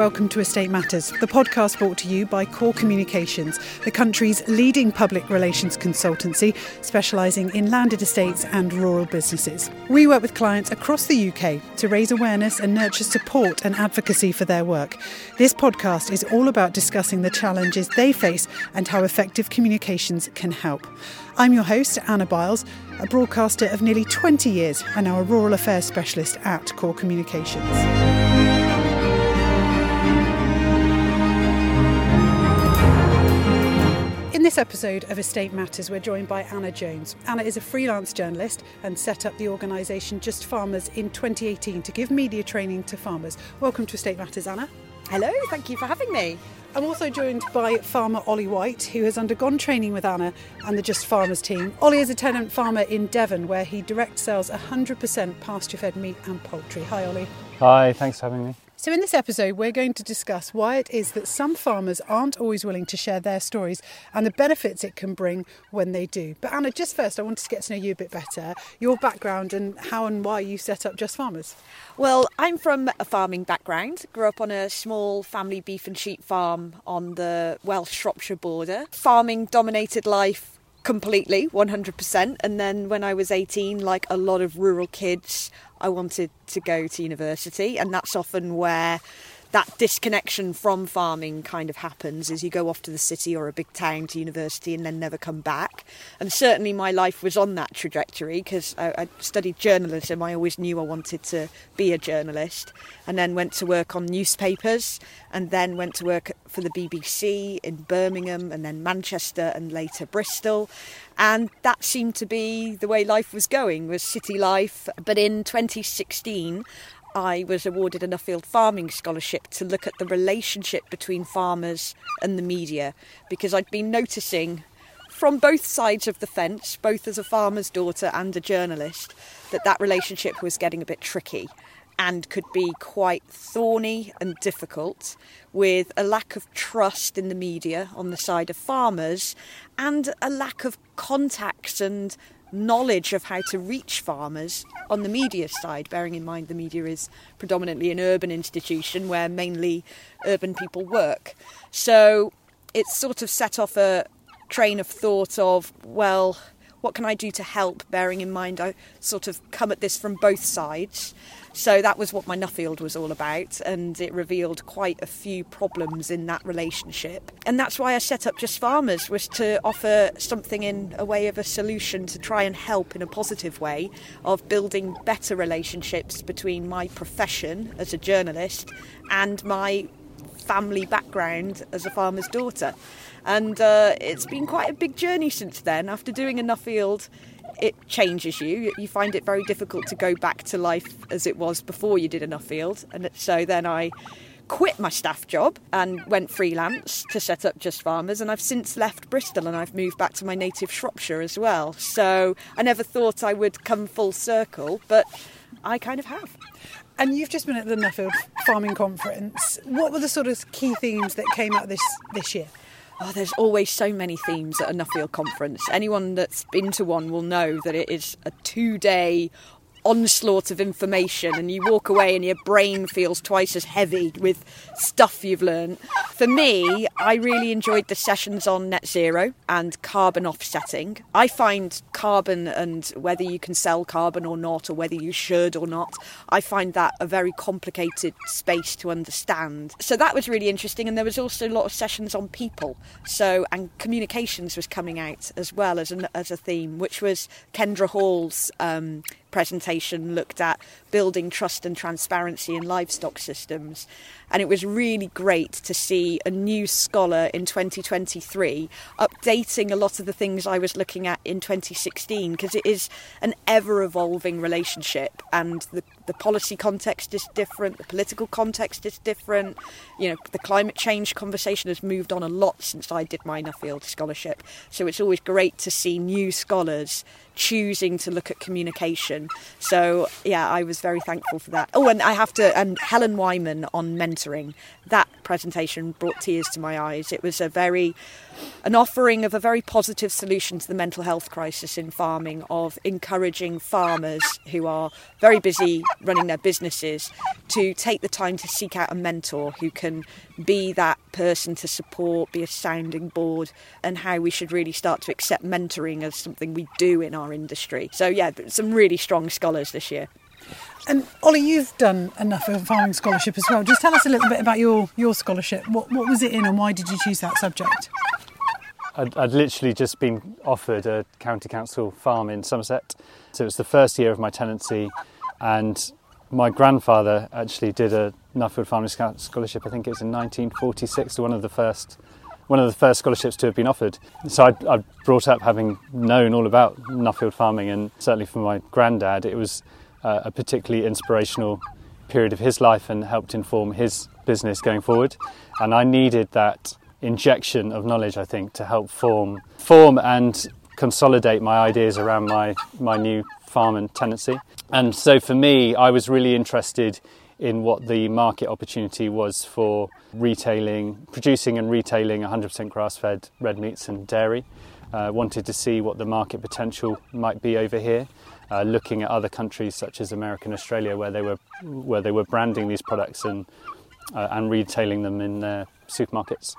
welcome to Estate Matters, the podcast brought to you by Core Communications, the country's leading public relations consultancy, specialising in landed estates and rural businesses. We work with clients across the UK to raise awareness and nurture support and advocacy for their work. This podcast is all about discussing the challenges they face and how effective communications can help. I'm your host, Anna Biles, a broadcaster of nearly 20 years and now a rural affairs specialist at Core Communications. In this episode of Estate Matters, we're joined by Anna Jones. Anna is a freelance journalist and set up the organisation Just Farmers in 2018 to give media training to farmers. Welcome to Estate Matters, Anna. Hello, thank you for having me. I'm also joined by farmer Ollie White, who has undergone training with Anna and the Just Farmers team. Ollie is a tenant farmer in Devon, where he direct sells 100% pasture-fed meat and poultry. Hi, Ollie. Hi, thanks for having me. So in this episode, we're going to discuss why it is that some farmers aren't always willing to share their stories and the benefits it can bring when they do. But Anna, just first, I wanted to get to know you a bit better, your background and how and why you set up Just Farmers. Well, I'm from a farming background, grew up on a small family beef and sheep farm on the Welsh-Shropshire border. Farming dominated life completely, 100%. And then when I was 18, like a lot of rural kids, I wanted to go to university, and that's often where that disconnection from farming kind of happens, as you go off to the city or a big town to university and then never come back. And certainly my life was on that trajectory because I studied journalism. I always knew I wanted to be a journalist, and then went to work on newspapers, and then went to work for the BBC in Birmingham and then Manchester and later Bristol. And that seemed to be the way life was going, was city life. But in 2016, I was awarded a Nuffield Farming Scholarship to look at the relationship between farmers and the media, because I'd been noticing from both sides of the fence, both as a farmer's daughter and a journalist, that that relationship was getting a bit tricky and could be quite thorny and difficult, with a lack of trust in the media on the side of farmers and a lack of contacts and knowledge of how to reach farmers on the media side, bearing in mind the media is predominantly an urban institution where mainly urban people work. So it sort of set off a train of thought of, well, what can I do to help, bearing in mind I sort of come at this from both sides. So that was what my Nuffield was all about, and it revealed quite a few problems in that relationship. And that's why I set up Just Farmers, was to offer something in a way of a solution to try and help in a positive way of building better relationships between my profession as a journalist and my family background as a farmer's daughter. And it's been quite a big journey since then. After doing a Nuffield, it changes you. You find it very difficult to go back to life as it was before you did a Nuffield. And so then I quit my staff job and went freelance to set up Just Farmers. And I've since left Bristol and I've moved back to my native Shropshire as well. So I never thought I would come full circle, but I kind of have. And you've just been at the Nuffield Farming Conference. What were the sort of key themes that came out this year? Oh, there's always so many themes at a Nuffield conference. Anyone that's been to one will know that it is a two-day onslaught of information, and you walk away and your brain feels twice as heavy with stuff you've learned. For me, I really enjoyed the sessions on net zero and carbon offsetting. I find carbon, and whether you can sell carbon or not, or whether you should or not, I find that a very complicated space to understand. So that was really interesting. And there was also a lot of sessions on people. So, and communications was coming out as well as a theme, which was Kendra Hall's presentation looked at building trust and transparency in livestock systems. And it was really great to see a new scholar in 2023 updating a lot of the things I was looking at in 2016, because it is an ever-evolving relationship, and the policy context is different, the political context is different. You know, the climate change conversation has moved on a lot since I did my Nuffield Scholarship. So it's always great to see new scholars choosing to look at communication. So yeah, I was very thankful for that. Oh, and I have to, and Helen Wyman on mentoring, that presentation brought tears to my eyes. It was an offering of a very positive solution to the mental health crisis in farming of encouraging farmers who are very busy running their businesses to take the time to seek out a mentor who can be that person to support, be a sounding board, and how we should really start to accept mentoring as something we do in our industry. So yeah, some really strong scholars this year. And Ollie, you've done a Nuffield Farming Scholarship as well. Just tell us a little bit about your scholarship. What was it in and why did you choose that subject? I'd literally just been offered a county council farm in Somerset. So it was the first year of my tenancy, and my grandfather actually did a Nuffield Farming Scholarship. I think it was in 1946, one of the first scholarships to have been offered. So I'd brought up having known all about Nuffield farming, and certainly for my granddad it was a particularly inspirational period of his life and helped inform his business going forward. And I needed that injection of knowledge, I think, to help form and consolidate my ideas around my new farm and tenancy. And so for me, I was really interested in what the market opportunity was for producing and retailing 100% grass-fed red meats and dairy. Wanted to see what the market potential might be over here, looking at other countries such as America and Australia, where they were branding these products and retailing them in their supermarkets.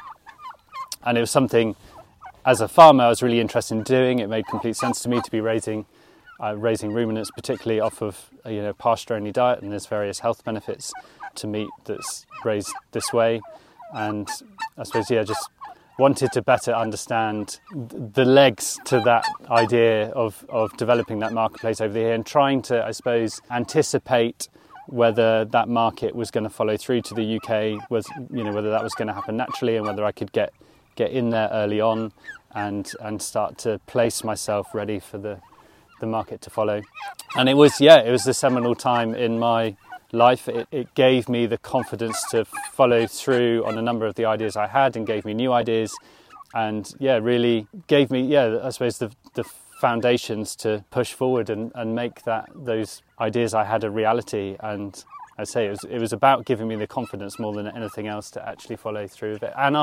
And it was something, as a farmer, I was really interested in doing. It made complete sense to me to be raising ruminants, particularly off of pasture-only diet, and there's various health benefits to meat that's raised this way. And I suppose, just wanted to better understand the legs to that idea of developing that marketplace over here and trying to, I suppose, anticipate whether that market was going to follow through to the UK, whether that was going to happen naturally, and whether I could get in there early on and start to place myself ready for the market to follow. And it was a seminal time in my life. It gave me the confidence to follow through on a number of the ideas I had and gave me new ideas, and really gave me, I suppose, the foundations to push forward and make those ideas I had a reality. And I say it was about giving me the confidence more than anything else to actually follow through with it and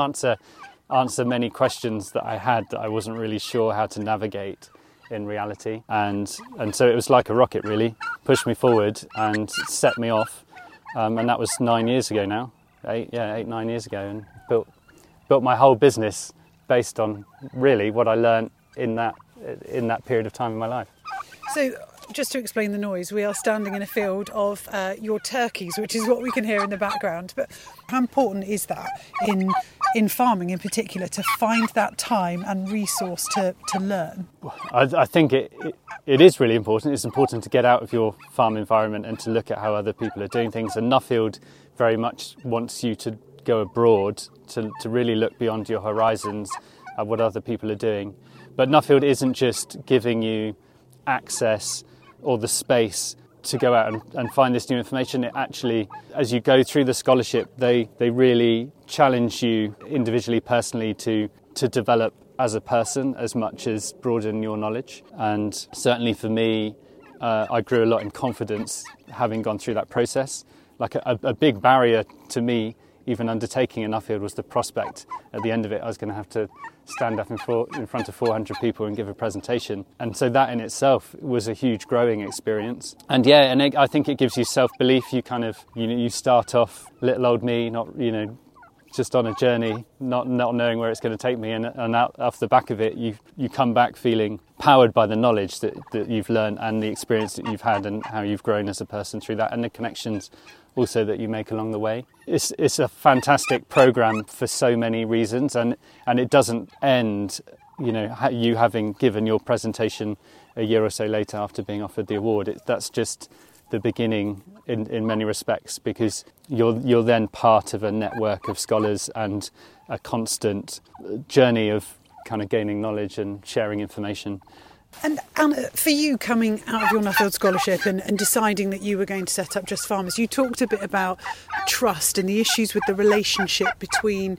answer many questions that I had that I wasn't really sure how to navigate in reality. And so it was like a rocket, really pushed me forward and set me off, and that was 9 years ago now, 9 years ago, and built my whole business based on really what I learned in that period of time in my life. So just to explain the noise, we are standing in a field of your turkeys, which is what we can hear in the background. But how important is that in farming in particular, to find that time and resource to learn? I think it is really important. It's important to get out of your farm environment and to look at how other people are doing things. And Nuffield very much wants you to go abroad, to really look beyond your horizons at what other people are doing. But Nuffield isn't just giving you access or the space to go out and find this new information. It actually, as you go through the scholarship, they really challenge you individually, personally, to develop as a person as much as broaden your knowledge. And certainly for me, I grew a lot in confidence having gone through that process. Like a big barrier to me even undertaking a Nuffield was the prospect at the end of it I was going to have to stand up in front of 400 people and give a presentation. And so that in itself was a huge growing experience. And I think it gives you self-belief. You kind of, you start off little old me, not, just on a journey, not knowing where it's going to take me, and out off the back of it, you come back feeling powered by the knowledge that you've learned and the experience that you've had and how you've grown as a person through that, and the connections also that you make along the way. It's a fantastic program for so many reasons, and it doesn't end, you having given your presentation a year or so later after being offered the award. That's just the beginning in many respects, because you're then part of a network of scholars and a constant journey of kind of gaining knowledge and sharing information. And Anna, for you, coming out of your Nuffield Scholarship and deciding that you were going to set up Just Farmers, you talked a bit about trust and the issues with the relationship between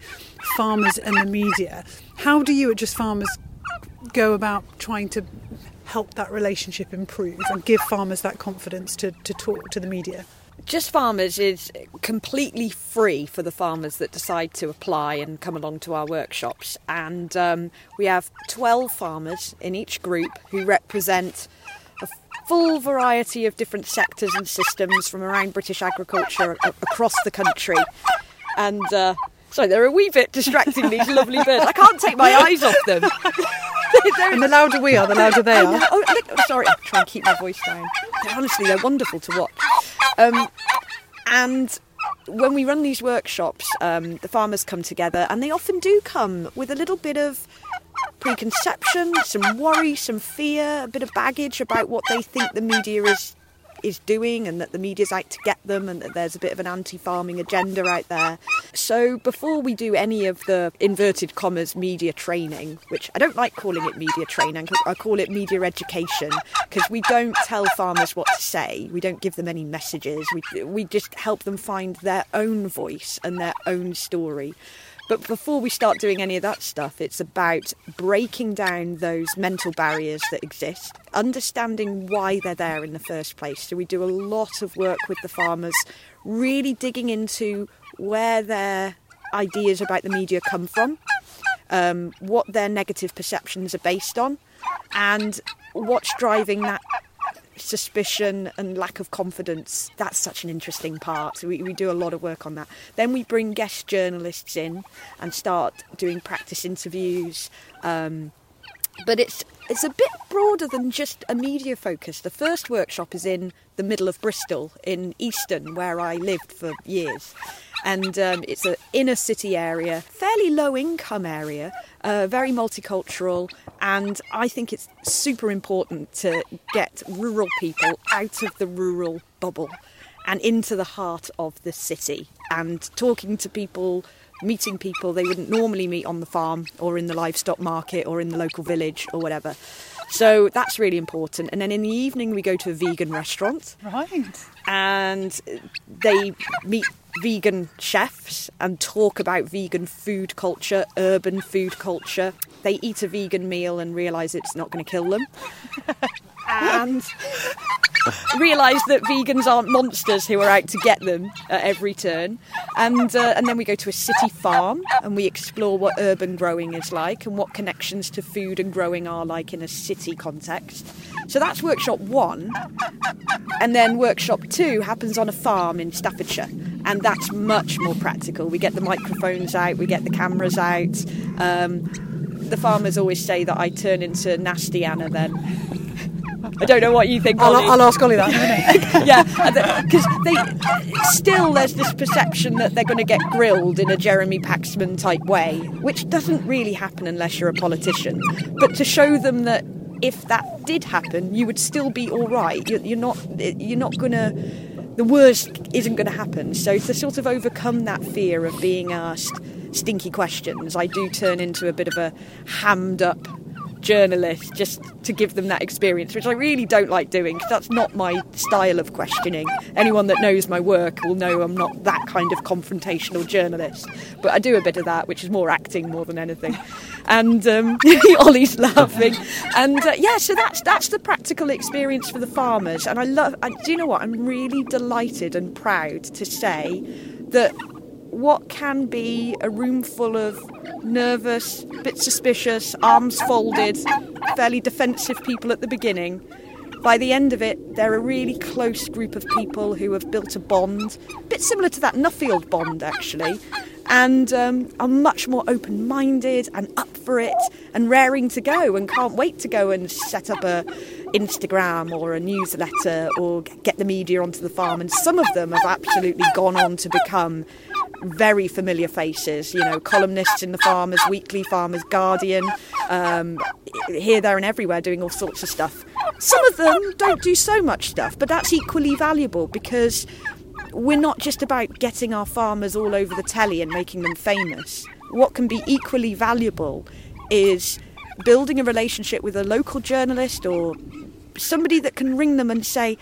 farmers and the media. How do you at Just Farmers go about trying to help that relationship improve and give farmers that confidence to talk to the media? Just Farmers is completely free for the farmers that decide to apply and come along to our workshops. And we have 12 farmers in each group who represent a full variety of different sectors and systems from around British agriculture across the country. And sorry, they're a wee bit distracting, these lovely birds. I can't take my eyes off them. And the louder we are, the louder they are. Oh, look, I'm sorry, I'm trying to keep my voice down. Honestly, they're wonderful to watch. And when we run these workshops, the farmers come together, and they often do come with a little bit of preconception, some worry, some fear, a bit of baggage about what they think the media is doing, and that the media's out to get them, and that there's a bit of an anti-farming agenda out there. So before we do any of the inverted commas media training, which I don't like calling it media training, I call it media education, because we don't tell farmers what to say, we don't give them any messages, we just help them find their own voice and their own story. But before we start doing any of that stuff, it's about breaking down those mental barriers that exist, understanding why they're there in the first place. So we do a lot of work with the farmers, really digging into where their ideas about the media come from, what their negative perceptions are based on, and what's driving that suspicion and lack of confidence. That's such an interesting part. So we do a lot of work on that. Then we bring guest journalists in and start doing practice interviews. But it's a bit broader than just a media focus. The first workshop is in the middle of Bristol, in Easton, where I lived for years. And it's an inner city area, fairly low income area, very multicultural. And I think it's super important to get rural people out of the rural bubble and into the heart of the city, and talking to people, meeting people they wouldn't normally meet on the farm or in the livestock market or in the local village or whatever. So that's really important. And then in the evening we go to a vegan restaurant. Right. And they meet vegan chefs and talk about vegan food culture, urban food culture. They eat a vegan meal and realise it's not going to kill them. And realise that vegans aren't monsters who are out to get them at every turn. And then we go to a city farm and we explore what urban growing is like and what connections to food and growing are like in a city context. So that's workshop 1. And then workshop 2 happens on a farm in Staffordshire. And that's much more practical. We get the microphones out, we get the cameras out. The farmers always say that I turn into nasty Anna then. I don't know what you think, Ollie. I'll ask Ollie that. Yeah, because there's this perception that they're going to get grilled in a Jeremy Paxman type way, which doesn't really happen unless you're a politician. But to show them that if that did happen, you would still be all right. You're not going to. The worst isn't going to happen. So to sort of overcome that fear of being asked stinky questions, I do turn into a bit of a hammed up journalist just to give them that experience, which I really don't like doing because that's not my style of questioning. Anyone that knows my work will know I'm not that kind of confrontational journalist, but I do a bit of that, which is more acting more than anything. And Ollie's laughing. And so that's the practical experience for the farmers. And do you know what, I'm really delighted and proud to say that what can be a room full of nervous, bit suspicious, arms folded, fairly defensive people at the beginning, by the end of it, they're a really close group of people who have built a bond, a bit similar to that Nuffield bond, actually, and are much more open-minded and up for it and raring to go and can't wait to go and set up a Instagram or a newsletter or get the media onto the farm. And some of them have absolutely gone on to become very familiar faces, columnists in the Farmers Weekly, Farmers Guardian, here, there and everywhere, doing all sorts of stuff. Some of them don't do so much stuff, but that's equally valuable, because we're not just about getting our farmers all over the telly and making them famous. What can be equally valuable is building a relationship with a local journalist or somebody that can ring them and say,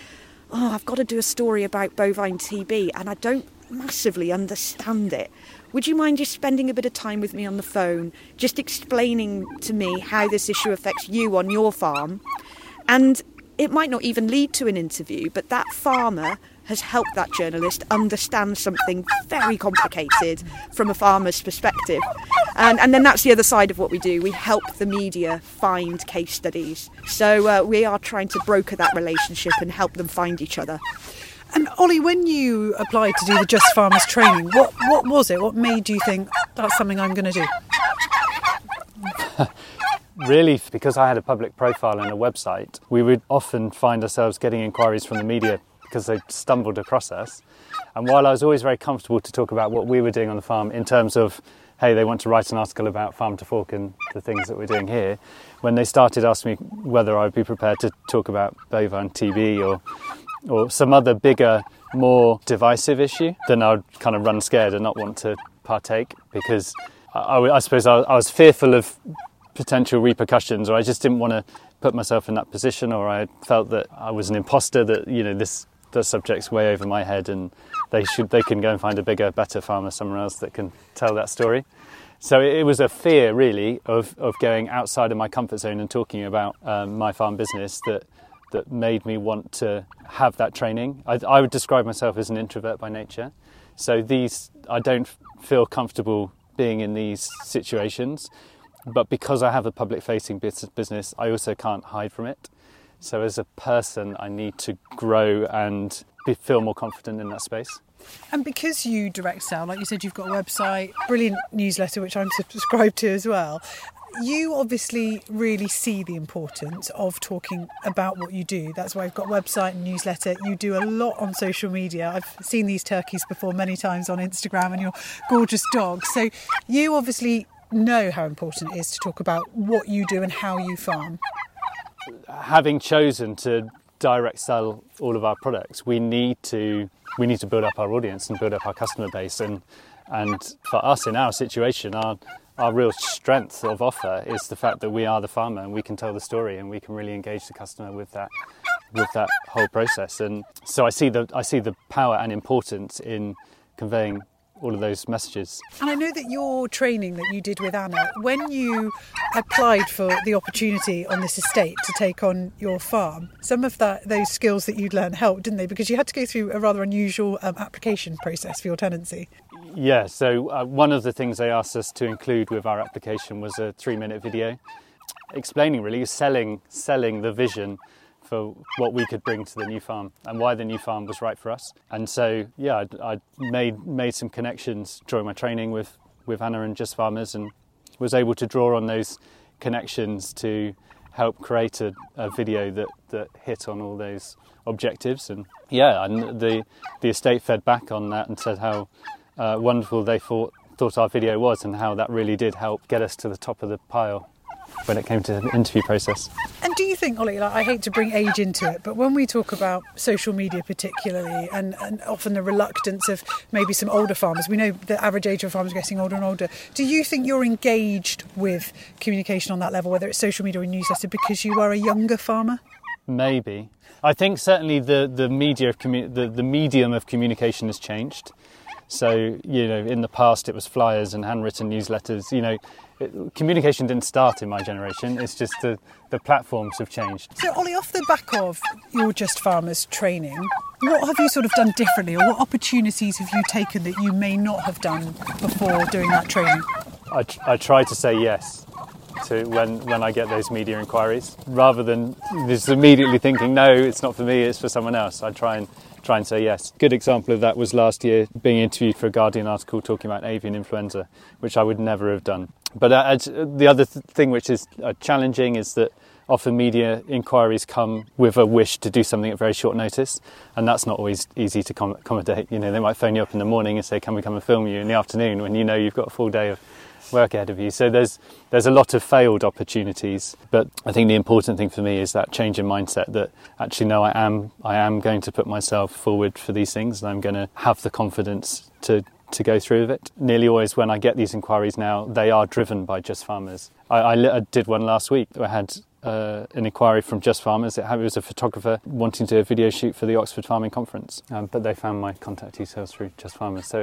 oh, I've got to do a story about bovine TB and I don't massively understand it. Would you mind just spending a bit of time with me on the phone, just explaining to me how this issue affects you on your farm? And it might not even lead to an interview, but that farmer has helped that journalist understand something very complicated from a farmer's perspective. And then that's the other side of what we do. We help the media find case studies. So we are trying to broker that relationship and help them find each other. And Ollie, when you applied to do the Just Farmers training, what was it? What made you think, that's something I'm going to do? Really, because I had a public profile and a website, we would often find ourselves getting inquiries from the media because they stumbled across us. And while I was always very comfortable to talk about what we were doing on the farm in terms of, hey, they want to write an article about Farm to Fork and the things that we're doing here, when they started asking me whether I would be prepared to talk about bovine TB or some other bigger, more divisive issue, then I would kind of run scared and not want to partake because I suppose I was fearful of potential repercussions, or I just didn't want to put myself in that position, or I felt that I was an imposter, that, you know, the subject's way over my head and they can go and find a bigger, better farmer somewhere else that can tell that story. So it was a fear, really, of going outside of my comfort zone and talking about my farm business that made me want to have that training. I would describe myself as an introvert by nature, so I don't feel comfortable being in these situations. But because I have a public-facing business, I also can't hide from it. So as a person, I need to grow and feel more confident in that space. And because you direct sell, like you said, you've got a website, brilliant newsletter, which I'm subscribed to as well. You obviously really see the importance of talking about what you do. That's why I've got website and newsletter. You do a lot on social media. I've seen these turkeys before many times on Instagram and your gorgeous dog. So you obviously know how important it is to talk about what you do and how you farm. Having chosen to direct sell all of our products, we need to build up our audience and build up our customer base, and for us in our situation, our real strength of offer is the fact that we are the farmer and we can tell the story and we can really engage the customer with that whole process. And so I see the power and importance in conveying all of those messages. And I know that your training that you did with Anna, when you applied for the opportunity on this estate to take on your farm, some of those skills that you'd learned helped, didn't they? Because you had to go through a rather unusual application process for your tenancy. Yeah, so one of the things they asked us to include with our application was a 3-minute video explaining, really, selling the vision for what we could bring to the new farm and why the new farm was right for us. And so, yeah, I made some connections during my training with Anna and Just Farmers, and was able to draw on those connections to help create a video that hit on all those objectives. And yeah, and the estate fed back on that and said how wonderful they thought our video was, and how that really did help get us to the top of the pile when it came to the interview process. And do you think, Ollie, like, I hate to bring age into it, but when we talk about social media particularly, and often the reluctance of maybe some older farmers, we know the average age of farmers getting older and older, do you think you're engaged with communication on that level, whether it's social media or newsletter, because you are a younger farmer? Maybe. I think certainly the medium of communication has changed. So, you know, in the past it was flyers and handwritten newsletters. You know, communication didn't start in my generation. It's just the platforms have changed. So, Ollie, off the back of your Just Farmers training, what have you sort of done differently, or what opportunities have you taken that you may not have done before doing that training? I try to say yes to when I get those media inquiries, rather than just immediately thinking, no, it's not for me, it's for someone else. I try and say yes. Good example of that was last year being interviewed for a Guardian article talking about avian influenza, which I would never have done. But the other thing which is challenging is that often media inquiries come with a wish to do something at very short notice, and that's not always easy to accommodate. You know, they might phone you up in the morning and say, can we come and film you in the afternoon, when you know you've got a full day of work ahead of you. So there's a lot of failed opportunities, but I think the important thing for me is that change in mindset, that actually, no, I am going to put myself forward for these things, and I'm going to have the confidence to go through with it. Nearly always when I get these inquiries now, they are driven by Just Farmers. I did one last week. I had an inquiry from Just Farmers. It was a photographer wanting to do a video shoot for the Oxford Farming Conference, but they found my contact details through Just Farmers. So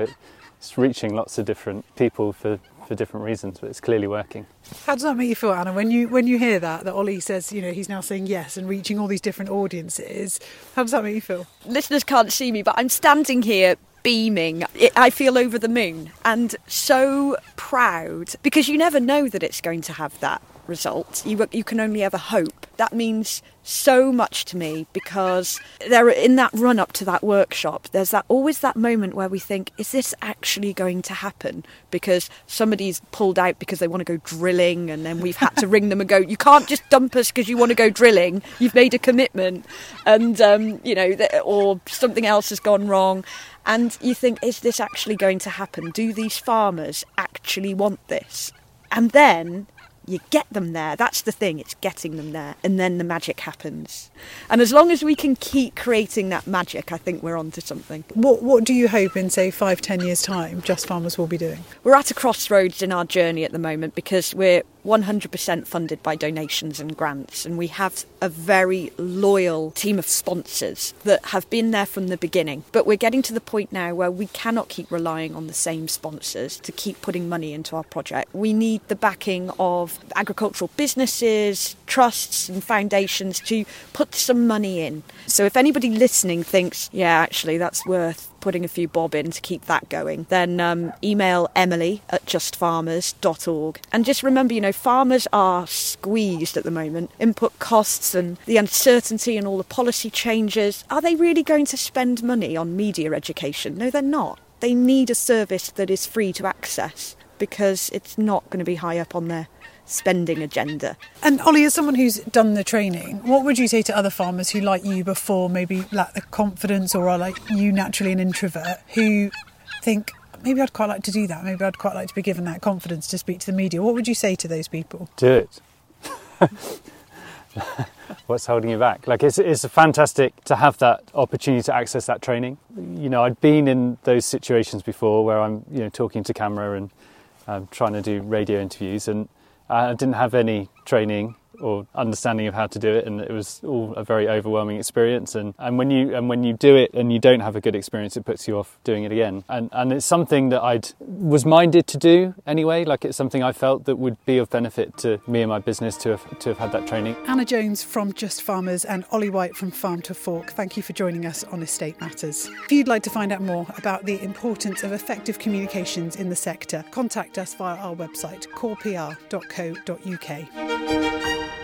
it's reaching lots of different people for for different reasons, but it's clearly working. How does that make you feel, Anna, when you hear that Ollie says, you know, he's now saying yes and reaching all these different audiences? How does that make you feel? Listeners can't see me, but I'm standing here beaming. I feel over the moon and so proud, because you never know that it's going to have that result. You can only ever hope. That means so much to me, because there, in that run up to that workshop, there's that always that moment where we think, is this actually going to happen? Because somebody's pulled out because they want to go drilling, and then we've had to ring them and go, you can't just dump us because you want to go drilling. You've made a commitment, and or something else has gone wrong. And you think, is this actually going to happen? Do these farmers actually want this? And then you get them there. That's the thing, it's getting them there. And then the magic happens. And as long as we can keep creating that magic, I think we're on to something. What do you hope in, say, 5-10 years' time Just Farmers will be doing? We're at a crossroads in our journey at the moment, because we're 100% funded by donations and grants, and we have a very loyal team of sponsors that have been there from the beginning. But we're getting to the point now where we cannot keep relying on the same sponsors to keep putting money into our project. We need the backing of agricultural businesses, trusts and foundations to put some money in. So if anybody listening thinks, yeah, actually that's worth putting a few bob in to keep that going, then email emily@justfarmers.org. And just remember, you know, farmers are squeezed at the moment. Input costs and the uncertainty and all the policy changes. Are they really going to spend money on media education? No, they're not. They need a service that is free to access, because it's not going to be high up on their spending agenda. And Ollie, as someone who's done the training, what would you say to other farmers who, like you before, maybe lack the confidence, or are like you, naturally an introvert, who think, maybe I'd quite like to do that, maybe I'd quite like to be given that confidence to speak to the media? What would you say to those people? Do it. What's holding you back? Like, it's fantastic to have that opportunity to access that training. You know, I'd been in those situations before where I'm, you know, talking to camera and trying to do radio interviews, and I didn't have any training or understanding of how to do it, and it was all a very overwhelming experience. And when you do it and you don't have a good experience, it puts you off doing it again. And it's something that I was minded to do anyway. Like, it's something I felt that would be of benefit to me and my business to have had that training. Anna Jones from Just Farmers and Ollie White from Farm to Fork, thank you for joining us on Estate Matters. If you'd like to find out more about the importance of effective communications in the sector, contact us via our website corepr.co.uk.